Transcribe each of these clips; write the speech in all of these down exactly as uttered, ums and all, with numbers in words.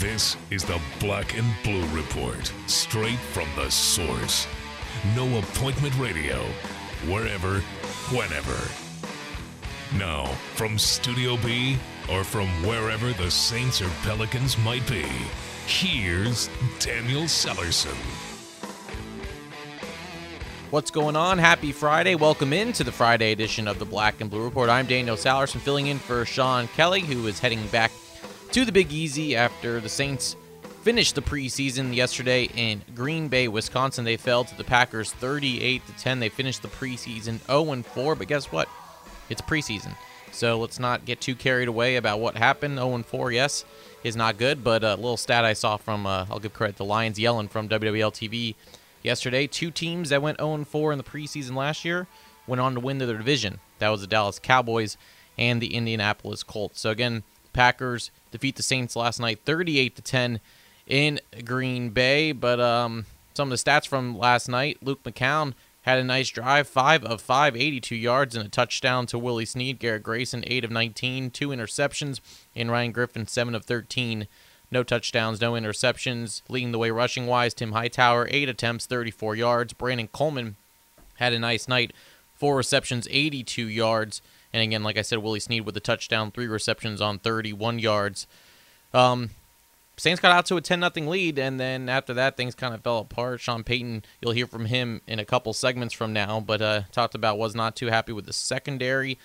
This is the Black and Blue Report, straight from the source. No appointment radio, wherever, whenever. Now, from Studio B, or from wherever the Saints or Pelicans might be, here's Daniel Sellerson. What's going on? Happy Friday. Welcome in to the Friday edition of the Black and Blue Report. I'm Daniel Sellerson, filling in for Sean Kelly, who is heading back to the Big Easy after the Saints finished the preseason yesterday in Green Bay, Wisconsin. They fell to the Packers thirty-eight to ten. They finished the preseason oh and four, but guess what? It's preseason, so let's not get too carried away about what happened. oh and four, yes, is not good, but a little stat I saw from, uh, I'll give credit to Lions Yellen from W W L T V yesterday. Two teams that went oh and four in the preseason last year went on to win their division. That was the Dallas Cowboys and the Indianapolis Colts. So again, Packers defeat the Saints last night thirty-eight to ten in Green Bay. But um, some of the stats from last night, Luke McCown had a nice drive, five of five, eighty-two yards, and a touchdown to Willie Snead. Garrett Grayson, eight of nineteen, two interceptions, and Ryan Griffin, seven of thirteen, no touchdowns, no interceptions. Leading the way rushing-wise, Tim Hightower, eight attempts, thirty-four yards. Brandon Coleman had a nice night, four receptions, eighty-two yards. And again, like I said, Willie Snead with a touchdown, three receptions on thirty-one yards. Um, Saints got out to a ten nothing lead, and then after that, things kind of fell apart. Sean Payton, you'll hear from him in a couple segments from now, but uh, talked about was not too happy with the secondary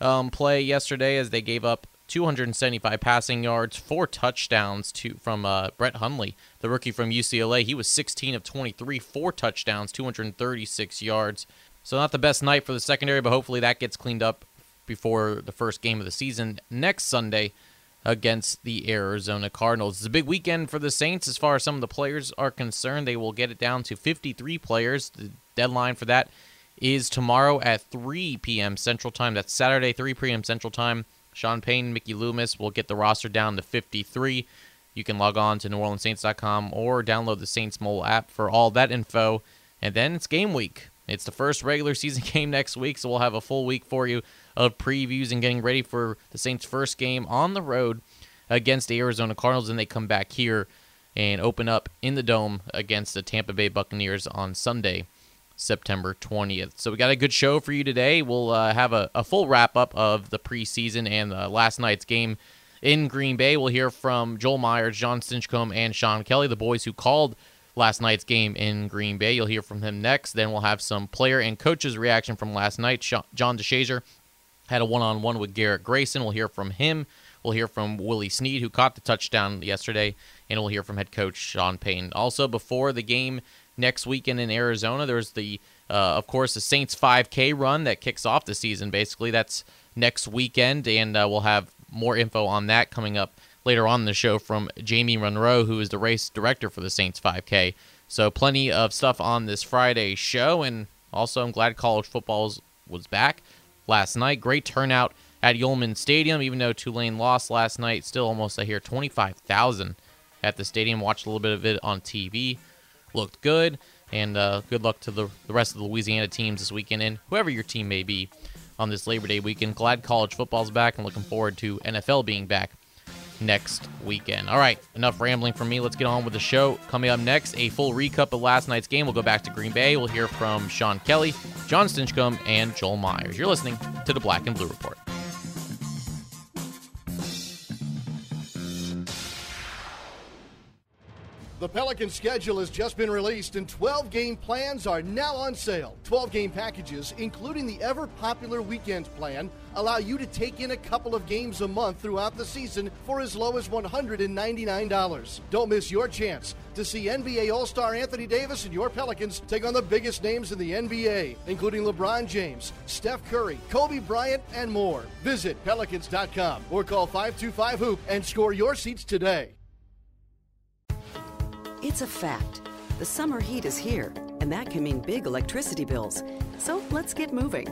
um, play yesterday as they gave up two hundred seventy-five passing yards, four touchdowns to from uh, Brett Hundley, the rookie from U C L A. He was sixteen of twenty-three, four touchdowns, two hundred thirty-six yards. So not the best night for the secondary, but hopefully that gets cleaned up before the first game of the season next Sunday against the Arizona Cardinals. It's a big weekend for the Saints as far as some of the players are concerned. They will get it down to fifty-three players. The deadline for that is tomorrow at three p.m. Central Time. That's Saturday, three p.m. Central Time. Sean Payton, Mickey Loomis will get the roster down to fifty-three. You can log on to New Orleans Saints dot com or download the Saints Mobile app for all that info. And then it's game week. It's the first regular season game next week, so we'll have a full week for you of previews and getting ready for the Saints' first game on the road against the Arizona Cardinals, and they come back here and open up in the Dome against the Tampa Bay Buccaneers on Sunday, September twentieth. So we got a good show for you today. We'll uh, have a, a full wrap-up of the preseason and uh, last night's game in Green Bay. We'll hear from Joel Myers, John Stinchcomb, and Sean Kelly, the boys who called last night's game in Green Bay. You'll hear from him next. Then we'll have some player and coaches' reaction from last night. John DeShazer had a one-on-one with Garrett Grayson. We'll hear from him. We'll hear from Willie Snead, who caught the touchdown yesterday, and we'll hear from head coach Sean Payton. Also, before the game next weekend in Arizona, there's the, uh, of course, the Saints five K run that kicks off the season. Basically, that's next weekend, and uh, we'll have more info on that coming up later on in the show from Jamie Monroe, who is the race director for the Saints five K. So plenty of stuff on this Friday show, and also I'm glad college football was back last night. Great turnout at Yulman Stadium, even though Tulane lost last night. Still almost, I hear, twenty-five thousand at the stadium. Watched a little bit of it on T V. Looked good, and uh, good luck to the, the rest of the Louisiana teams this weekend, and whoever your team may be on this Labor Day weekend. Glad college football's back, and looking forward to N F L being back next weekend. All right, enough rambling from me. Let's get on with the show. Coming up next, a full recap of last night's game. We'll go back to Green Bay. We'll hear from Sean Kelly, John Stinchcomb, and Joel Myers. You're listening to the Black and Blue Report. The Pelicans' schedule has just been released, and twelve-game plans are now on sale. twelve-game packages, including the ever-popular weekend plan, allow you to take in a couple of games a month throughout the season for as low as one hundred ninety-nine dollars. Don't miss your chance to see N B A All-Star Anthony Davis and your Pelicans take on the biggest names in the N B A, including LeBron James, Steph Curry, Kobe Bryant, and more. Visit Pelicans dot com or call five two five HOOP and score your seats today. It's a fact. The summer heat is here, and that can mean big electricity bills. So let's get moving.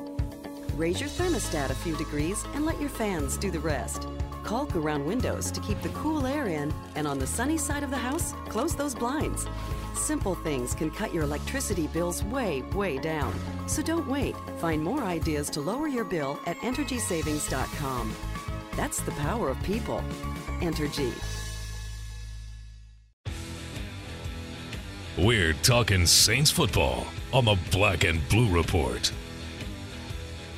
Raise your thermostat a few degrees and let your fans do the rest. Caulk around windows to keep the cool air in, and on the sunny side of the house, close those blinds. Simple things can cut your electricity bills way, way down. So don't wait. Find more ideas to lower your bill at Entergy Savings dot com. That's the power of people. Entergy. We're talking Saints football on the Black and Blue Report.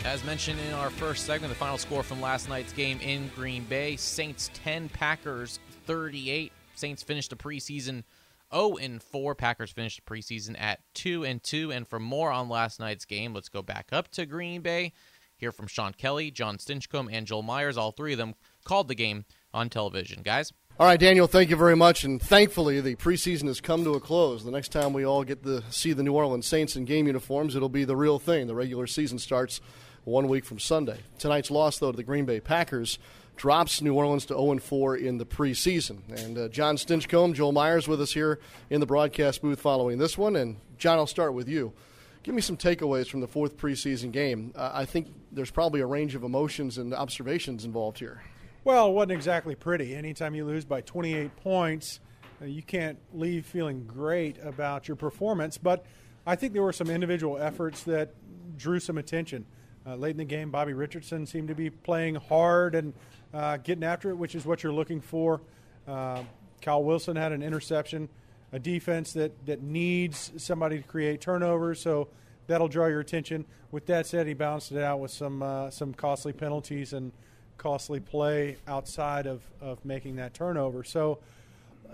As mentioned in our first segment, the final score from last night's game in Green Bay, Saints ten, Packers thirty-eight. Saints finished the preseason oh and four. Packers finished the preseason at two and two. And for more on last night's game, let's go back up to Green Bay, hear from Sean Kelly, John Stinchcomb, and Joel Myers. All three of them called the game on television. Guys? All right, Daniel, thank you very much. And thankfully, the preseason has come to a close. The next time we all get to see the New Orleans Saints in game uniforms, it'll be the real thing. The regular season starts one week from Sunday. Tonight's loss, though, to the Green Bay Packers drops New Orleans to oh and four in the preseason. And uh, John Stinchcomb, Joel Myers with us here in the broadcast booth following this one. And, John, I'll start with you. Give me some takeaways from the fourth preseason game. Uh, I think there's probably a range of emotions and observations involved here. Well, it wasn't exactly pretty. Anytime you lose by twenty-eight points, uh, you can't leave feeling great about your performance. But I think there were some individual efforts that drew some attention. Uh, late in the game, Bobby Richardson seemed to be playing hard and uh, getting after it, which is what you're looking for. Uh, Kyle Wilson had an interception, a defense that, that needs somebody to create turnovers, so that'll draw your attention. With that said, he balanced it out with some uh, some costly penalties and costly play outside of, of making that turnover. So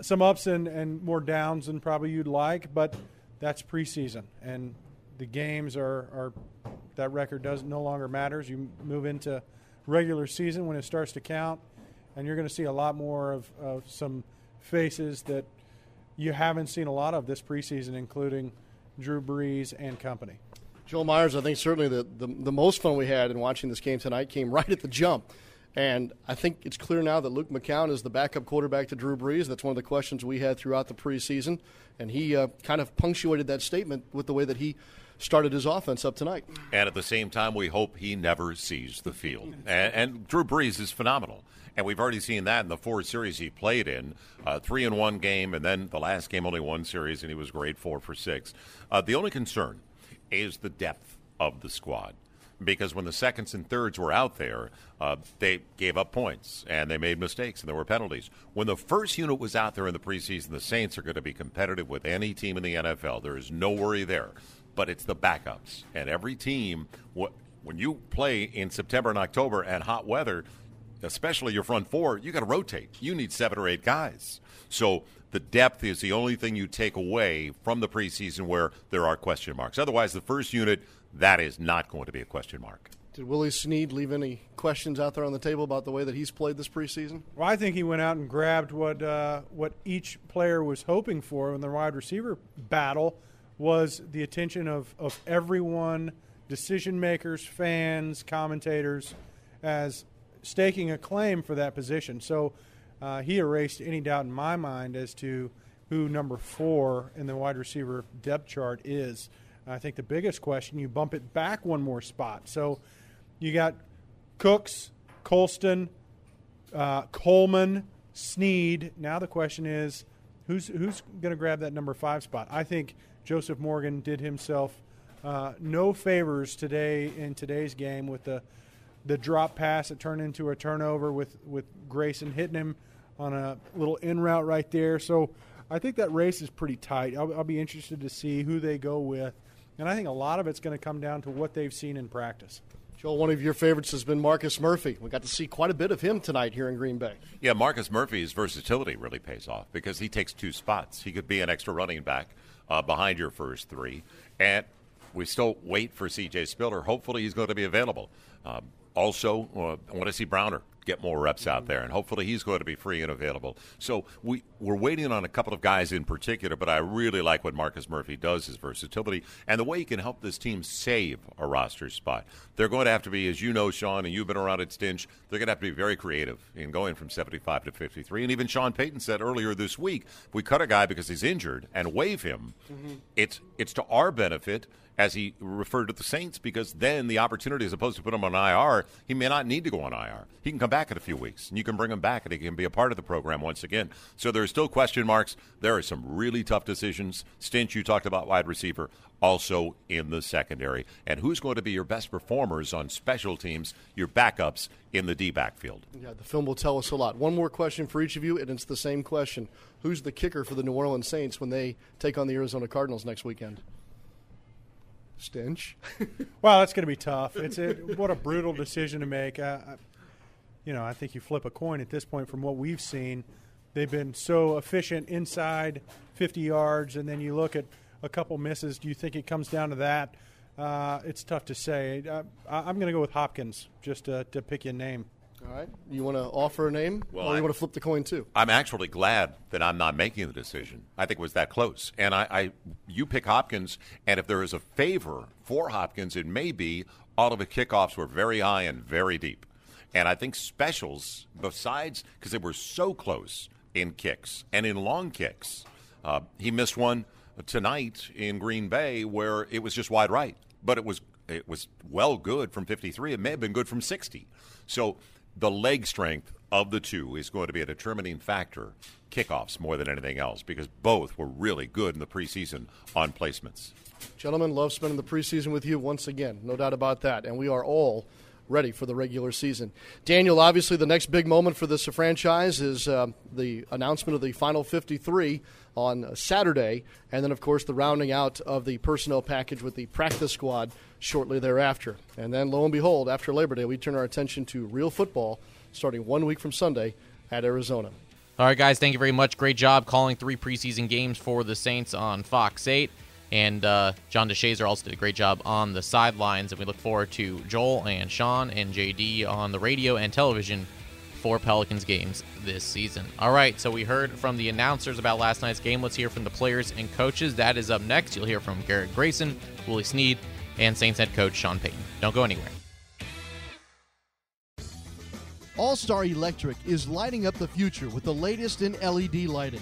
some ups and, and more downs than probably you'd like, but that's preseason, and the games are, are – that record does no longer matters. You move into regular season when it starts to count, and you're going to see a lot more of, of some faces that you haven't seen a lot of this preseason, including Drew Brees and company. Joel Myers, I think certainly the, the, the most fun we had in watching this game tonight came right at the jump. And I think it's clear now that Luke McCown is the backup quarterback to Drew Brees. That's one of the questions we had throughout the preseason. And he uh, kind of punctuated that statement with the way that he started his offense up tonight. And at the same time, we hope he never sees the field. And, and Drew Brees is phenomenal. And we've already seen that in the four series he played in, uh, three in one game, and then the last game only one series, and he was great four for six. Uh, the only concern is the depth of the squad. Because when the seconds and thirds were out there, uh, they gave up points, and they made mistakes, and there were penalties. When the first unit was out there in the preseason, the Saints are going to be competitive with any team in the N F L. There is no worry there. But it's the backups. And every team, when you play in September and October and hot weather, especially your front four, you got to rotate. You need seven or eight guys. So the depth is the only thing you take away from the preseason where there are question marks. Otherwise, the first unit, that is not going to be a question mark. Did Willie Snead leave any questions out there on the table about the way that he's played this preseason? Well, I think he went out and grabbed what uh, what each player was hoping for in the wide receiver battle, was the attention of, of everyone, decision makers, fans, commentators, as staking a claim for that position. So uh, he erased any doubt in my mind as to who number four in the wide receiver depth chart is. I think the biggest question, you bump it back one more spot. So you got Cooks, Colston, uh, Coleman, Snead. Now the question is, who's who's going to grab that number five spot? I think Joseph Morgan did himself uh, no favors today in today's game with the the drop pass that turned into a turnover with, with Grayson hitting him on a little in route right there. So I think that race is pretty tight. I'll, I'll be interested to see who they go with. And I think a lot of it's going to come down to what they've seen in practice. Joel, one of your favorites has been Marcus Murphy. We got to see quite a bit of him tonight here in Green Bay. Yeah, Marcus Murphy's versatility really pays off because he takes two spots. He could be an extra running back uh, behind your first three. And we still wait for C J Spiller. Hopefully he's going to be available. Um, also, uh, I want to see Browner get more reps out there, and hopefully he's going to be free and available. So we, we're waiting on a couple of guys in particular, but I really like what Marcus Murphy does, his versatility, and the way he can help this team save a roster spot. They're going to have to be, as you know, Sean, and you've been around at Stinch, they're going to have to be very creative in going from seventy-five to fifty-three. And even Sean Payton said earlier this week, if we cut a guy because he's injured and waive him, mm-hmm. it's it's to our benefit, as he referred to the Saints, because then the opportunity, as opposed to put him on I R, he may not need to go on I R. He can come back in a few weeks, and you can bring him back, and he can be a part of the program once again. So there are still question marks. There are some really tough decisions. Stinch, you talked about wide receiver, also in the secondary. And who's going to be your best performers on special teams, your backups in the D backfield? Yeah, the film will tell us a lot. One more question for each of you, and it's the same question. Who's the kicker for the New Orleans Saints when they take on the Arizona Cardinals next weekend? Stinch. Well, that's going to be tough. It's a, what a brutal decision to make. Uh, I, you know, I think you flip a coin at this point from what we've seen. They've been so efficient inside fifty yards, and then you look at a couple misses. Do you think it comes down to that? Uh, it's tough to say. Uh, I'm going to go with Hopkins just to, to pick your name. All right. You want to offer a name, well, or you I'm, want to flip the coin too? I'm actually glad that I'm not making the decision. I think it was that close. And I, I you pick Hopkins, and if there is a favor for Hopkins, it may be all of the kickoffs were very high and very deep. And I think specials, besides, because they were so close in kicks and in long kicks, uh, he missed one tonight in Green Bay where it was just wide right, but it was it was well good from fifty-three. It may have been good from sixty. So the leg strength of the two is going to be a determining factor, kickoffs more than anything else, because both were really good in the preseason on placements. Gentlemen, love spending the preseason with you once again, no doubt about that, and we are all ready for the regular season. Daniel, obviously the next big moment for this franchise is uh, the announcement of the Final fifty-three on Saturday, and then, of course, the rounding out of the personnel package with the practice squad shortly thereafter. And then, lo and behold, after Labor Day, we turn our attention to real football starting one week from Sunday at Arizona. All right, guys, thank you very much. Great job calling three preseason games for the Saints on Fox eight. And uh, John DeShazer also did a great job on the sidelines. And we look forward to Joel and Sean and J D on the radio and television for Pelicans games this season. All right, so we heard from the announcers about last night's game. Let's hear from the players and coaches. That is up next. You'll hear from Garrett Grayson, Willie Snead, and Saints head coach Sean Payton. Don't go anywhere. All-Star Electric is lighting up the future with the latest in L E D lighting.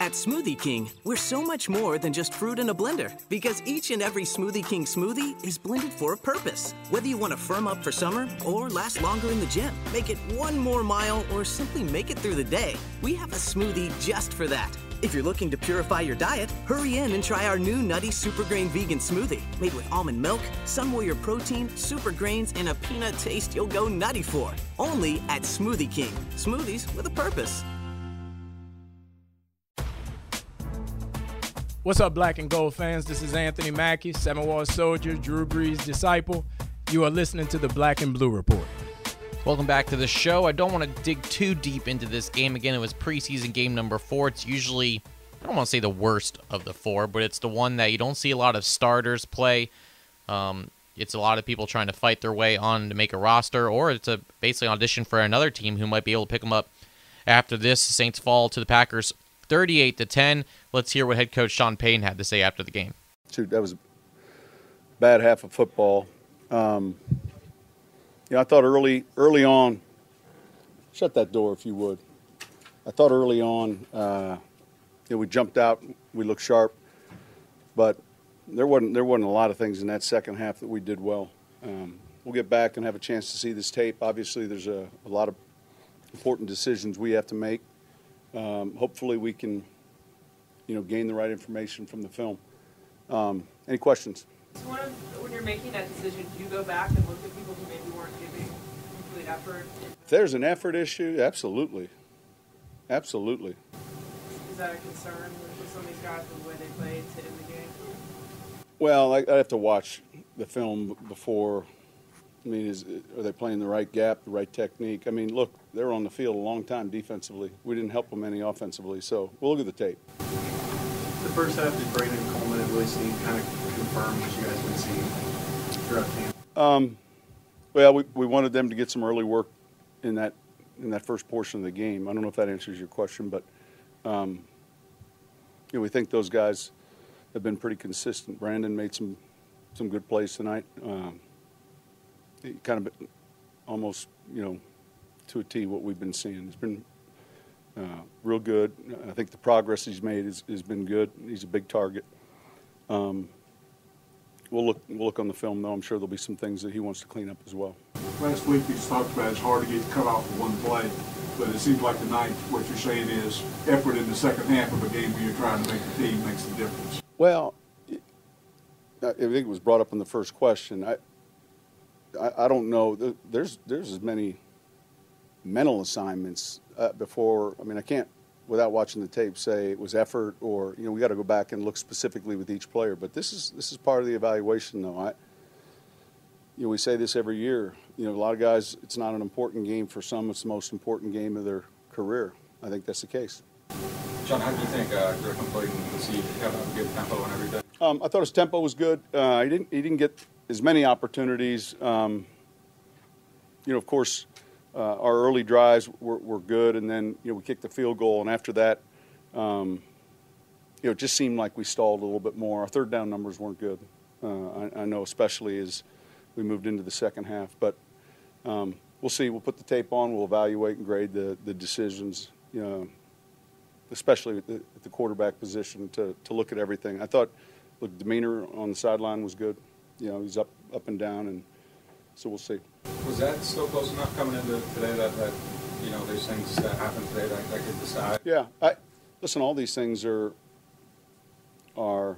At Smoothie King, we're so much more than just fruit in a blender, because each and every Smoothie King smoothie is blended for a purpose. Whether you want to firm up for summer or last longer in the gym, make it one more mile, or simply make it through the day, we have a smoothie just for that. If you're looking to purify your diet, hurry in and try our new Nutty Supergrain Vegan Smoothie, made with almond milk, Sun Warrior protein, super grains, and a peanut taste you'll go nutty for. Only at Smoothie King. Smoothies with a purpose. What's up, Black and Gold fans? This is Anthony Mackie, Seven War Soldier, Drew Brees' disciple. You are listening to the Black and Blue Report. Welcome back to the show. I don't want to dig too deep into this game. Again, it was preseason game number four. It's usually, I don't want to say the worst of the four, but it's the one that you don't see a lot of starters play. Um, it's a lot of people trying to fight their way on to make a roster, or it's a basically audition for another team who might be able to pick them up after this. Saints fall to the Packers thirty-eight to ten. Let's hear what head coach Sean Payton had to say after the game. Dude, that was a bad half of football. Um, you know, I thought early, early on, shut that door if you would. I thought early on, uh, you know, we jumped out, we looked sharp, but there wasn't there wasn't a lot of things in that second half that we did well. Um, we'll get back and have a chance to see this tape. Obviously, there's a, a lot of important decisions we have to make. Um, hopefully we can, you know, gain the right information from the film. Um, any questions? So when, when you're making that decision, do you go back and look at people who maybe weren't giving complete effort? If there's an effort issue, absolutely. Absolutely. Is that a concern with some of these guys and the way they played to end the game? Well, I, I have to watch the film before. I mean, is, are they playing the right gap, the right technique? I mean, look, they were on the field a long time defensively. We didn't help them any offensively, so we'll look at the tape. The first half, did Brandon Coleman and Willie Snead kind of confirm what you guys would see throughout camp? Um, well, we, we wanted them to get some early work in that in that first portion of the game. I don't know if that answers your question, but um, you know, we think those guys have been pretty consistent. Brandon made some some good plays tonight. Um, it kind of almost, you know, to a T what we've been seeing. It's been uh, real good. I think the progress he's made is, has been good. He's a big target. Um, We'll look, we'll look on the film, though. I'm sure there'll be some things that he wants to clean up as well. Last week you talked about it's hard to get cut off for one play, but it seems like tonight what you're saying is effort in the second half of a game where you're trying to make the team makes the difference. Well, I think it was brought up in the first question. I I, I don't know. There's, there's as many mental assignments uh, before. I mean, I can't, without watching the tape, say it was effort or, you know, we got to go back and look specifically with each player. But this is this is part of the evaluation, though. I, you know, we say this every year. You know, a lot of guys, it's not an important game for some. It's the most important game of their career. I think that's the case. John, how do you think uh, Griffin played and see have a good tempo and everything? Um, I thought his tempo was good. Uh, he didn't he didn't get as many opportunities. Um, you know, of course. Uh, our early drives were, were good, and then, you know, we kicked the field goal, and after that, um, you know, it just seemed like we stalled a little bit more. Our third down numbers weren't good. Uh, I, I know, especially as we moved into the second half. But um, we'll see. We'll put the tape on. We'll evaluate and grade the, the decisions, you know, especially at the, at the quarterback position, to, to look at everything. I thought, look, demeanor on the sideline was good. You know, he's up, up and down, and so we'll see. Was that still close enough coming into today that, that you know, there's things that happen today that, that could decide? Yeah. I, listen, all these things are are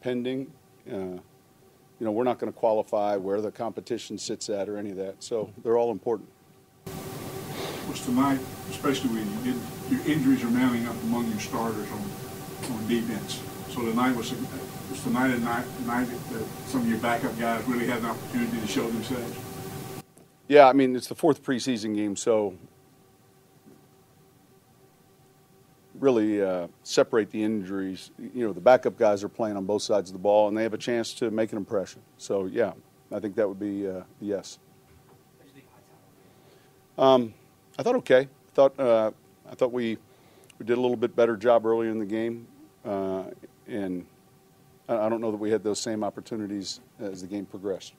pending. Uh, you know, we're not going to qualify where the competition sits at or any of that. So they're all important. Was tonight, especially when you did, your injuries are mounting up among your starters on, on defense. So tonight was was tonight and night, night that some of your backup guys really had an opportunity to show themselves. Yeah, I mean, it's the fourth preseason game, so really uh, separate the injuries. You know, the backup guys are playing on both sides of the ball, and they have a chance to make an impression. So, yeah, I think that would be uh, the yes. What did you think of Hightower? Um, I thought okay. I thought uh, I thought we we did a little bit better job earlier in the game, uh, and I don't know that we had those same opportunities as the game progressed.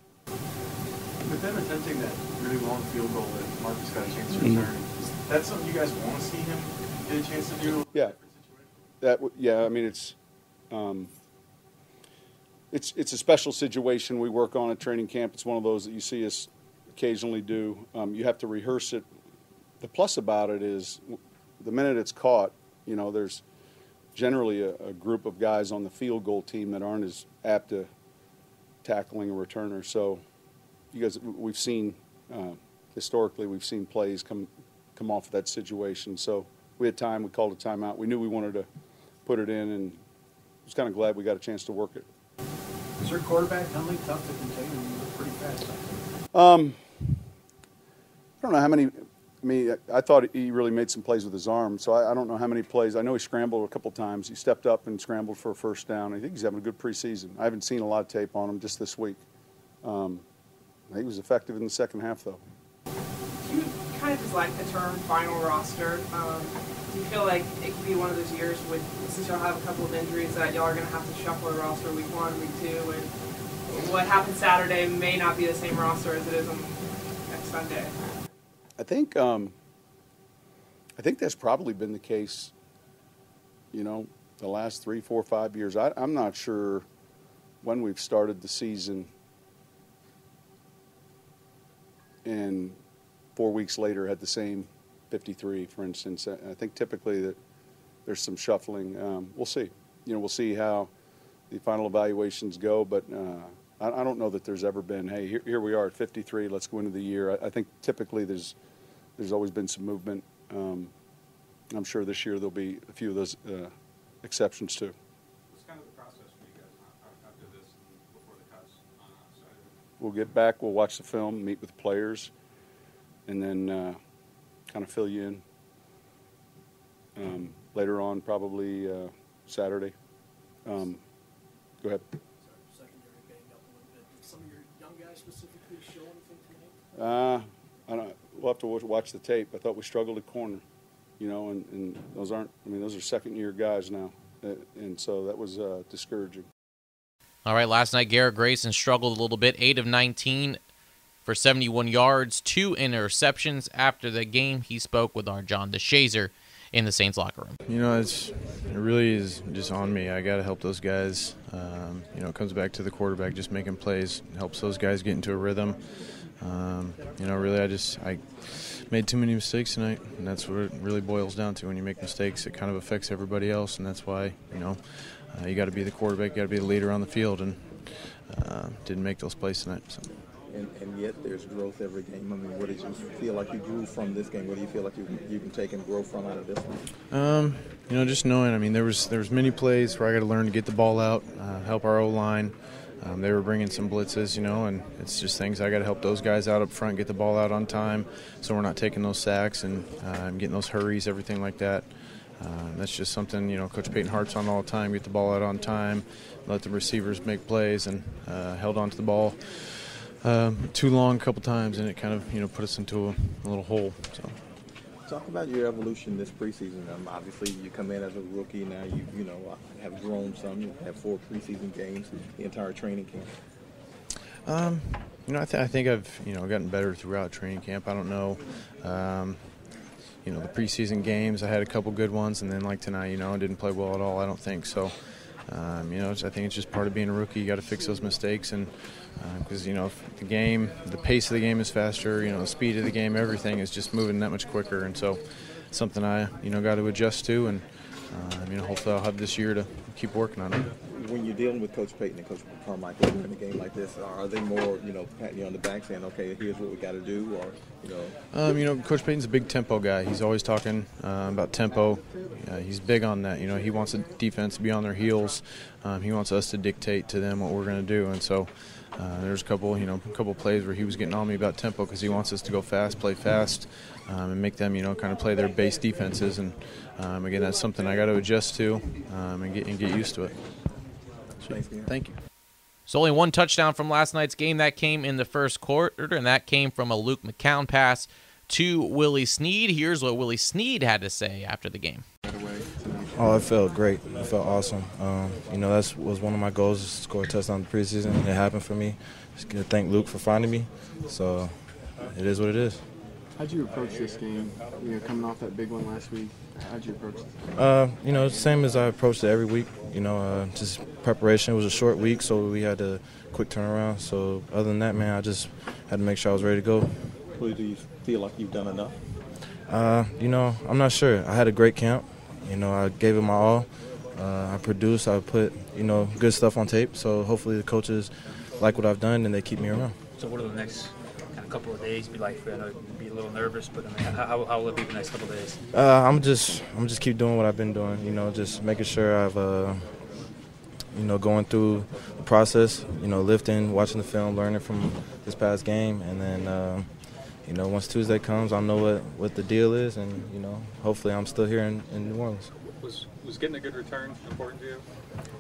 With them attempting that really long field goal that Marcus got a chance to return, mm-hmm. That's something you guys want to see him get a chance to do? Yeah, that yeah. I mean, it's um, it's it's a special situation we work on at training camp. It's one of those that you see us occasionally do. Um, you have to rehearse it. The plus about it is the minute it's caught, you know, there's generally a, a group of guys on the field goal team that aren't as apt to tackling a returner. So. You guys, we've seen uh, historically, we've seen plays come come off of that situation. So we had time. We called a timeout. We knew we wanted to put it in, and I was kind of glad we got a chance to work it. Is your quarterback Hundley tough to contain? He was pretty fast. Um, I don't know how many. I mean, I, I thought he really made some plays with his arm. So I, I don't know how many plays. I know he scrambled a couple times. He stepped up and scrambled for a first down. I think he's having a good preseason. I haven't seen a lot of tape on him just this week. Um, He was effective in the second half, though. Do you kind of just like the term final roster? Um, do you feel like it could be one of those years with, since y'all have a couple of injuries, that y'all are going to have to shuffle a roster week one, week two, and what happened Saturday may not be the same roster as it is on next Sunday? I think um, I think that's probably been the case, you know, the last three, four, five years. I, I'm not sure when we've started the season and four weeks later had the same fifty-three, for instance. I think typically that there's some shuffling. Um, we'll see. You know, we'll see how the final evaluations go, but uh, I, I don't know that there's ever been, hey, here, here we are at fifty-three, let's go into the year. I, I think typically there's there's always been some movement. Um, I'm sure this year there'll be a few of those uh, exceptions too. What's kind of the process for you guys after this before the cuts? We'll get back, we'll watch the film, meet with players, and then uh, kind of fill you in um, later on, probably uh, Saturday. Um, go ahead. Secondary banged up a little bit. Did some of your young guys specifically show anything tonight? Uh, I don't we'll have to watch the tape. I thought we struggled at corner, you know, and, and those aren't, I mean, those are second-year guys now. And so that was uh, discouraging. All right, last night Garrett Grayson struggled a little bit, eight of nineteen for seventy-one yards, two interceptions. After the game, he spoke with our John DeShazer in the Saints locker room. You know, it's, it really is just on me. I got to help those guys. Um, you know, it comes back to the quarterback just making plays, helps those guys get into a rhythm. Um, you know, really, I just I made too many mistakes tonight, and that's what it really boils down to. When you make mistakes, it kind of affects everybody else, and that's why, you know, uh, you got to be the quarterback, you got to be the leader on the field, and uh, didn't make those plays tonight. So. And, and yet there's growth every game. I mean, what do you feel like you grew from this game? What do you feel like you, you can take and grow from out of this one? Um, you know, just knowing, I mean, there was, there was many plays where I got to learn to get the ball out, uh, help our O-line. Um, they were bringing some blitzes, you know, and it's just things I got to help those guys out up front, get the ball out on time so we're not taking those sacks and uh, getting those hurries, everything like that. Uh, that's just something, you know, Coach Payton harps on all the time, get the ball out on time, let the receivers make plays, and uh, held on to the ball uh, too long a couple times, and it kind of, you know, put us into a, a little hole. So. Talk about your evolution this preseason. Um, obviously, you come in as a rookie. Now you, you know, have grown some. You have four preseason games, the entire training camp. Um, you know, I, th I think I've, you know, gotten better throughout training camp. I don't know, um, you know, the preseason games. I had a couple good ones, and then like tonight, you know, I didn't play well at all. I don't think so. Um, you know, it's, I think it's just part of being a rookie. You got to fix those mistakes, and because uh, you know, the game, the pace of the game is faster. You know, the speed of the game, everything is just moving that much quicker, and so something I, you know, got to adjust to, and uh, you know, hopefully I'll have this year to keep working on it. When you're dealing with Coach Payton and Coach Carmichael in a game like this, are they more, you know, patting you on the back saying, okay, here's what we got to do, or, you know? Um, you know, Coach Payton's a big tempo guy. He's always talking uh, about tempo. Uh, he's big on that. You know, he wants the defense to be on their heels. Um, he wants us to dictate to them what we're going to do, and so uh, there's a couple, you know, a couple plays where he was getting on me about tempo because he wants us to go fast, play fast, um, and make them, you know, kind of play their base defenses. And um, again, that's something I got to adjust to um, and get and get used to it. Thank you. So only one touchdown from last night's game. That came in the first quarter, and that came from a Luke McCown pass to Willie Snead. Here's what Willie Snead had to say after the game. Oh, it felt great. It felt awesome. Um, you know, that was one of my goals, to score a touchdown in the preseason. It happened for me. Just gonna thank Luke for finding me. So it is what it is. How'd you approach this game, you know, coming off that big one last week? How'd you approach this? Uh, you know, same as I approached it every week. You know, uh, just preparation. It was a short week, so we had a quick turnaround. So other than that, man, I just had to make sure I was ready to go. Well, do you feel like you've done enough? Uh, you know, I'm not sure. I had a great camp. You know, I gave it my all. Uh, I produced. I put, you know, good stuff on tape. So hopefully the coaches like what I've done and they keep me around. So what are the next couple of days be like for you? I know you'd be a little nervous, but I mean, how, how will it be the next couple of days? Uh, I'm just, I'm just keep doing what I've been doing. You know, just making sure I've, uh, you know, going through the process. You know, lifting, watching the film, learning from this past game, and then, uh, you know, once Tuesday comes, I'll know what what the deal is, and you know, hopefully, I'm still here in, in New Orleans. Was was getting a good return important to you?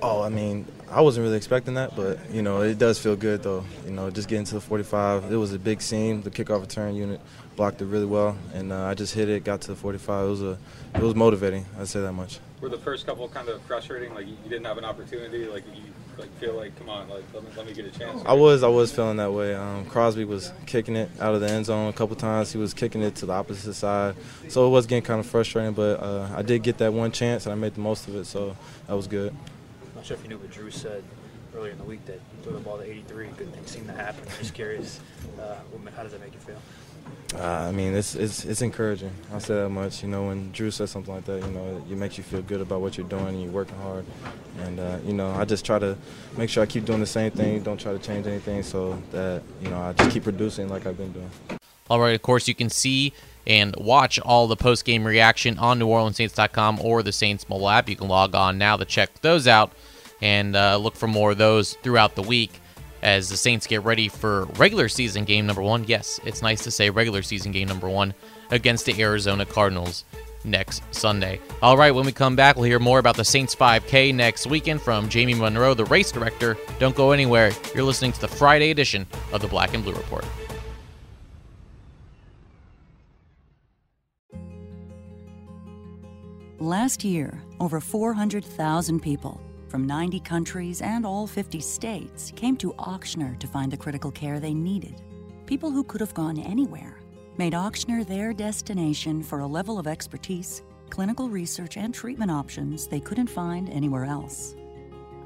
Oh, I mean, I wasn't really expecting that, but, you know, it does feel good, though. You know, just getting to the forty-five, it was a big seam. The kickoff return unit blocked it really well, and uh, I just hit it, got to the forty-five. It was a, it was motivating, I'd say that much. Were the first couple kind of frustrating, like you didn't have an opportunity, like you like feel like, come on, like let me, let me get a chance? I was, I was feeling that way. Um, Crosby was kicking it out of the end zone a couple times. He was kicking it to the opposite side, so it was getting kind of frustrating, but uh, I did get that one chance, and I made the most of it, so that was good. I'm not sure if you knew what Drew said earlier in the week, that threw the ball to eighty-three, good things seem to happen. I'm just curious, uh, how does that make you feel? Uh, I mean, it's, it's it's encouraging. I'll say that much. You know, when Drew says something like that, you know, it, it makes you feel good about what you're doing and you're working hard. And, uh, you know, I just try to make sure I keep doing the same thing, don't try to change anything, so that, you know, I just keep producing like I've been doing. All right, of course, you can see and watch all the post-game reaction on New Orleans Saints dot com or the Saints mobile app. You can log on now to check those out and uh, look for more of those throughout the week as the Saints get ready for regular season game number one. Yes, it's nice to say regular season game number one against the Arizona Cardinals next Sunday. All right, when we come back, we'll hear more about the Saints five K next weekend from Jamie Monroe, the race director. Don't go anywhere. You're listening to the Friday edition of the Black and Blue Report. Last year, over four hundred thousand people from ninety countries and all fifty states came to Ochsner to find the critical care they needed. People who could have gone anywhere made Ochsner their destination for a level of expertise, clinical research, and treatment options they couldn't find anywhere else.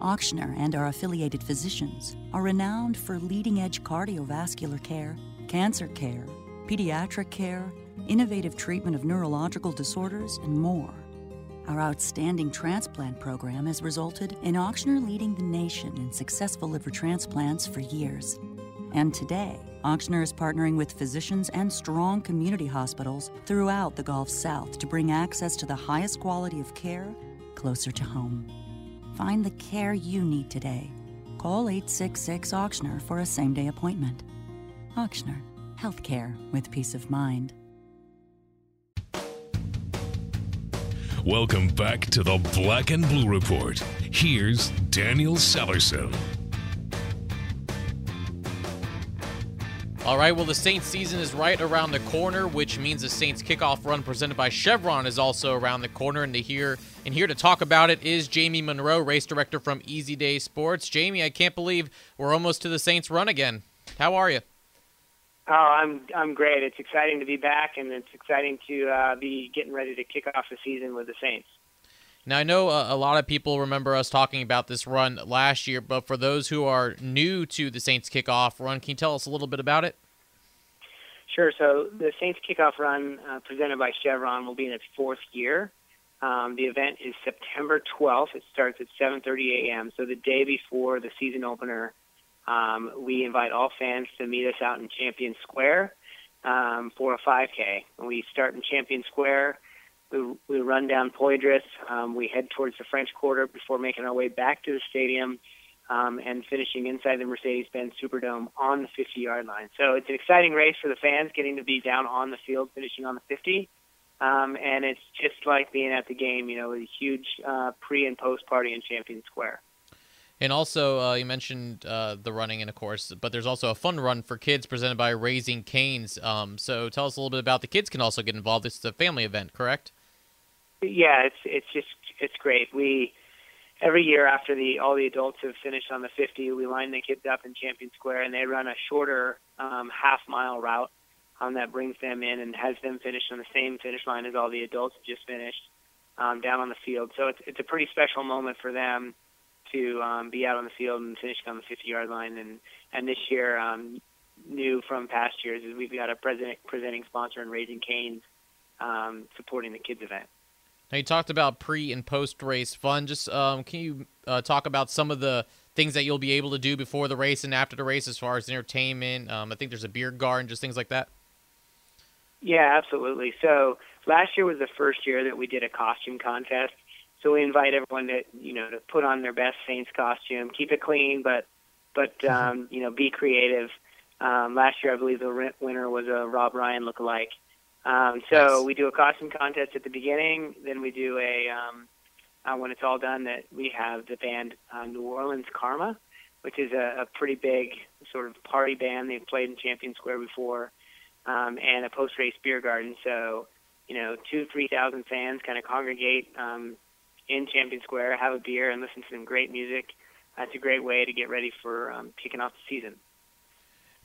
Ochsner and our affiliated physicians are renowned for leading-edge cardiovascular care, cancer care, pediatric care, innovative treatment of neurological disorders, and more. Our outstanding transplant program has resulted in Ochsner leading the nation in successful liver transplants for years. And today, Ochsner is partnering with physicians and strong community hospitals throughout the Gulf South to bring access to the highest quality of care closer to home. Find the care you need today. Call eight six six, Ochsner for a same-day appointment. Ochsner, healthcare with peace of mind. Welcome back to the Black and Blue Report. Here's Daniel Sellerson. All right, well, the Saints season is right around the corner, which means the Saints kickoff run presented by Chevron is also around the corner. And to hear and here to talk about it is Jamie Monroe, race director from Easy Day Sports. Jamie, I can't believe we're almost to the Saints run again. How are you? Oh, I'm I'm great. It's exciting to be back, and it's exciting to uh, be getting ready to kick off the season with the Saints. Now, I know a lot of people remember us talking about this run last year, but for those who are new to the Saints kickoff run, can you tell us a little bit about it? Sure. So the Saints kickoff run uh, presented by Chevron will be in its fourth year. Um, the event is September twelfth. It starts at seven thirty a.m., so the day before the season opener. Um, we invite all fans to meet us out in Champions Square um, for a five K. We start in Champions Square. We, we run down Poydras. Um, we head towards the French Quarter before making our way back to the stadium um, and finishing inside the Mercedes-Benz Superdome on the fifty-yard line. So it's an exciting race for the fans, getting to be down on the field, finishing on the fifty. Um, and it's just like being at the game, you know, with a huge uh, pre- and post-party in Champions Square. And also, uh, you mentioned uh, the running, and of course, but there's also a fun run for kids presented by Raising Canes. Um, so tell us a little bit about the kids can also get involved. This is a family event, correct? Yeah, it's it's just it's great. We every year after the all the adults have finished on the fifty, we line the kids up in Champion Square, and they run a shorter um, half mile route um, that brings them in and has them finish on the same finish line as all the adults have just finished um, down on the field. So it's it's a pretty special moment for them to um, be out on the field and finishing on the fifty-yard line. And, and this year, um, new from past years, is we've got a president, presenting sponsor in Raising Canes um, supporting the kids' event. Now, you talked about pre- and post-race fun. Just um, can you uh, talk about some of the things that you'll be able to do before the race and after the race as far as entertainment? Um, I think there's a beer garden, just things like that. Yeah, absolutely. So last year was the first year that we did a costume contest. So we invite everyone to, you know, to put on their best Saints costume, keep it clean, but, but um, you know, be creative. Um, last year, I believe the winner was a Rob Ryan lookalike. Um, so yes. We do a costume contest at the beginning. Then we do a, um, uh, when it's all done, that we have the band uh, New Orleans Karma, which is a, a pretty big sort of party band. They've played in Champion Square before, um, and a post-race beer garden. So, you know, two, three thousand fans kind of congregate um in Champion Square, have a beer, and listen to some great music. That's a great way to get ready for um, kicking off the season.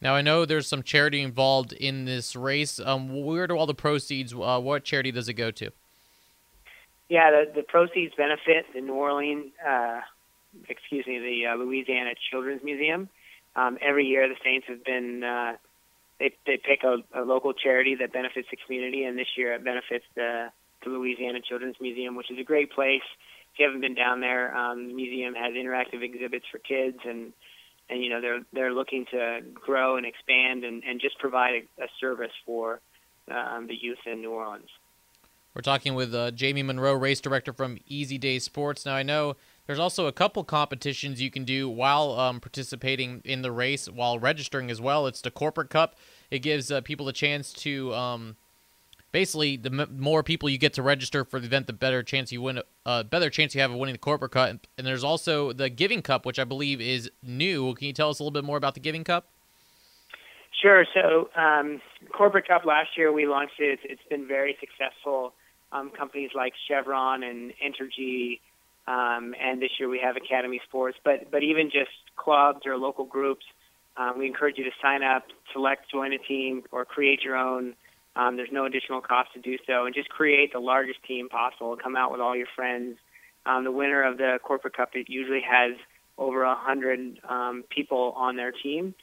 Now, I know there's some charity involved in this race. Um, where do all the proceeds, uh, what charity does it go to? Yeah, the, the proceeds benefit the New Orleans, uh, excuse me, the uh, Louisiana Children's Museum. Um, every year the Saints have been, uh, they, they pick a, a local charity that benefits the community, and this year it benefits the the Louisiana Children's Museum, which is a great place. If you haven't been down there, um, the museum has interactive exhibits for kids, and, and you know, they're they're looking to grow and expand and, and just provide a, a service for um, the youth in New Orleans. We're talking with uh, Jamie Monroe, race director from Easy Day Sports. Now, I know there's also a couple competitions you can do while um, participating in the race, while registering as well. It's the Corporate Cup. It gives uh, people a chance to... Um, Basically, the m- more people you get to register for the event, the better chance you win. Uh, better chance you have of winning the Corporate Cup. And, and there's also the Giving Cup, which I believe is new. Can you tell us a little bit more about the Giving Cup? Sure. So, um, Corporate Cup last year we launched it. It's, it's been very successful. um, companies like Chevron and Entergy, um, and this year we have Academy Sports. But but even just clubs or local groups, um, we encourage you to sign up, select, join a team, or create your own. Um, there's no additional cost to do so. And just create the largest team possible. Come out with all your friends. Um, the winner of the Corporate Cup, it usually has over one hundred um, people on their team,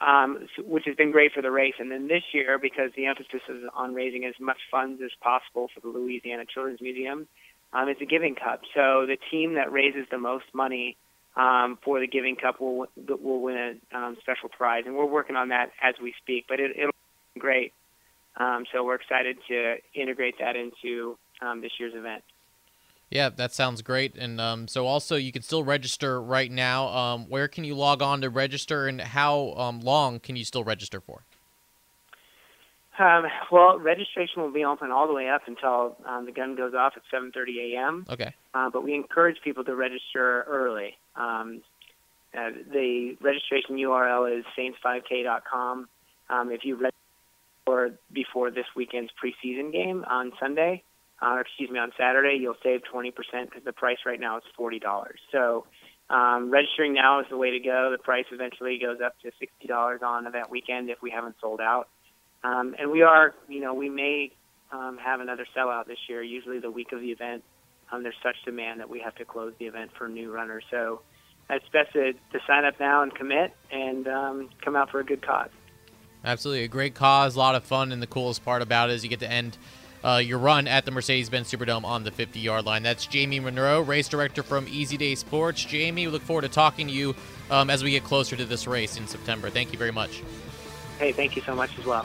um, which has been great for the race. And then this year, because the emphasis is on raising as much funds as possible for the Louisiana Children's Museum, um, it's a Giving Cup. So the team that raises the most money um, for the Giving Cup will, will win a um, special prize. And we're working on that as we speak, but it, it'll be great. Um, so we're excited to integrate that into um, this year's event. Yeah, that sounds great. And um, so also you can still register right now. Um, where can you log on to register, and how um, long can you still register for? Um, well, registration will be open all the way up until um, the gun goes off at seven thirty a m Okay. Uh, but we encourage people to register early. Um, uh, the registration U R L is saints five k dot com. Um, if you register before, before this weekend's preseason game on Sunday, Uh, excuse me, on Saturday, you'll save twenty percent because the price right now is forty dollars. So um, registering now is the way to go. The price eventually goes up to sixty dollars on event weekend if we haven't sold out. Um, and we are, you know, we may um, have another sellout this year. Usually the week of the event, um, there's such demand that we have to close the event for new runners. So it's best to, to sign up now and commit and um, come out for a good cause. Absolutely. A great cause, a lot of fun, and the coolest part about it is you get to end Uh, your run at the Mercedes-Benz Superdome on the fifty-yard line. That's Jamie Monroe, race director from Easy Day Sports. Jamie, we look forward to talking to you um, as we get closer to this race in September. Thank you very much. Hey, thank you so much as well.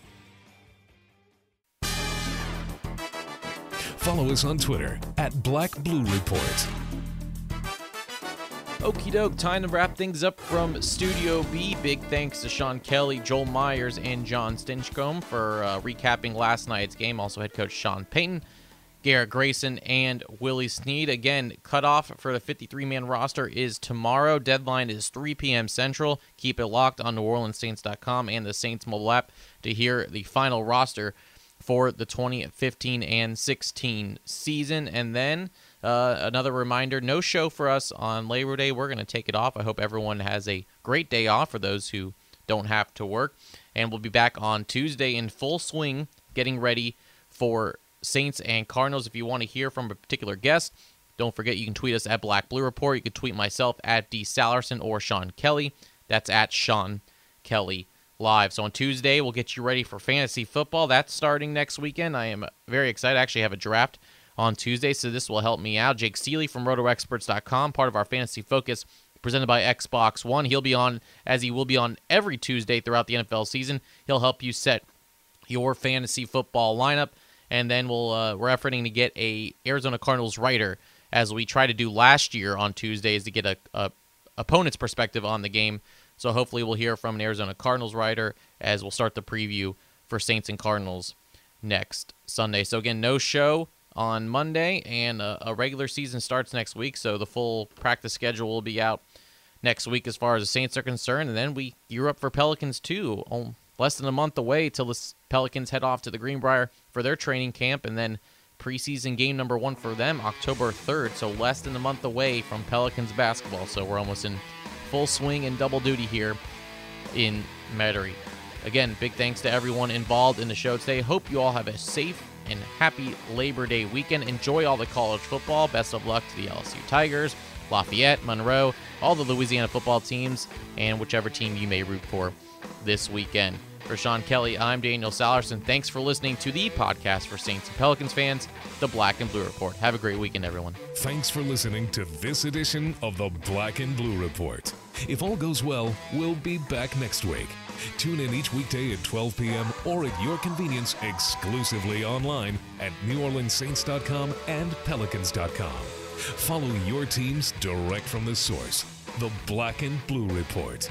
Follow us on Twitter at Black Blue Report. Okie doke, time to wrap things up from Studio B. Big thanks to Sean Kelly, Joel Myers, and John Stinchcomb for uh, recapping last night's game. Also head coach Sean Payton, Garrett Grayson, and Willie Snead. Again, cutoff for the fifty-three man roster is tomorrow. Deadline is three p m Central. Keep it locked on New Orleans Saints dot com and the Saints mobile app to hear the final roster for the twenty fifteen and sixteen season. And then uh, another reminder, no show for us on Labor Day. We're going to take it off. I hope everyone has a great day off for those who don't have to work. And we'll be back on Tuesday in full swing, getting ready for Saints and Cardinals. If you want to hear from a particular guest, don't forget you can tweet us at Black Blue Report. You can tweet myself at D Sellerson or Sean Kelly. That's at Sean Kelly Live. So on Tuesday, we'll get you ready for fantasy football. That's starting next weekend. I am very excited. I actually have a draft on Tuesday, so this will help me out. Jake Seeley from roto experts dot com, part of our fantasy focus presented by Xbox One. He'll be on, as he will be on every Tuesday throughout the N F L season. He'll help you set your fantasy football lineup, and then we'll, uh, we're efforting to get a Arizona Cardinals writer, as we try to do last year on Tuesdays, to get a, a opponent's perspective on the game. So hopefully we'll hear from an Arizona Cardinals writer as we'll start the preview for Saints and Cardinals next Sunday. So again, no show on Monday, and a, a regular season starts next week. So the full practice schedule will be out next week as far as the Saints are concerned. And then we gear up for Pelicans too. Oh, less than a month away till the Pelicans head off to the Greenbrier for their training camp, and then preseason game number one for them, October third. So less than a month away from Pelicans basketball. So we're almost in full swing and double duty here in Metairie. Again, big thanks to everyone involved in the show today. Hope you all have a safe and happy Labor Day weekend. Enjoy all the college football. Best of luck to the L S U Tigers, Lafayette, Monroe, all the Louisiana football teams, and whichever team you may root for this weekend. For Sean Kelly, I'm Daniel Sellerson. Thanks for listening to the podcast for Saints and Pelicans fans, The Black and Blue Report. Have a great weekend, everyone. Thanks for listening to this edition of The Black and Blue Report. If all goes well, we'll be back next week. Tune in each weekday at twelve p m or at your convenience exclusively online at New Orleans Saints dot com and Pelicans dot com. Follow your teams direct from the source. The Black and Blue Report.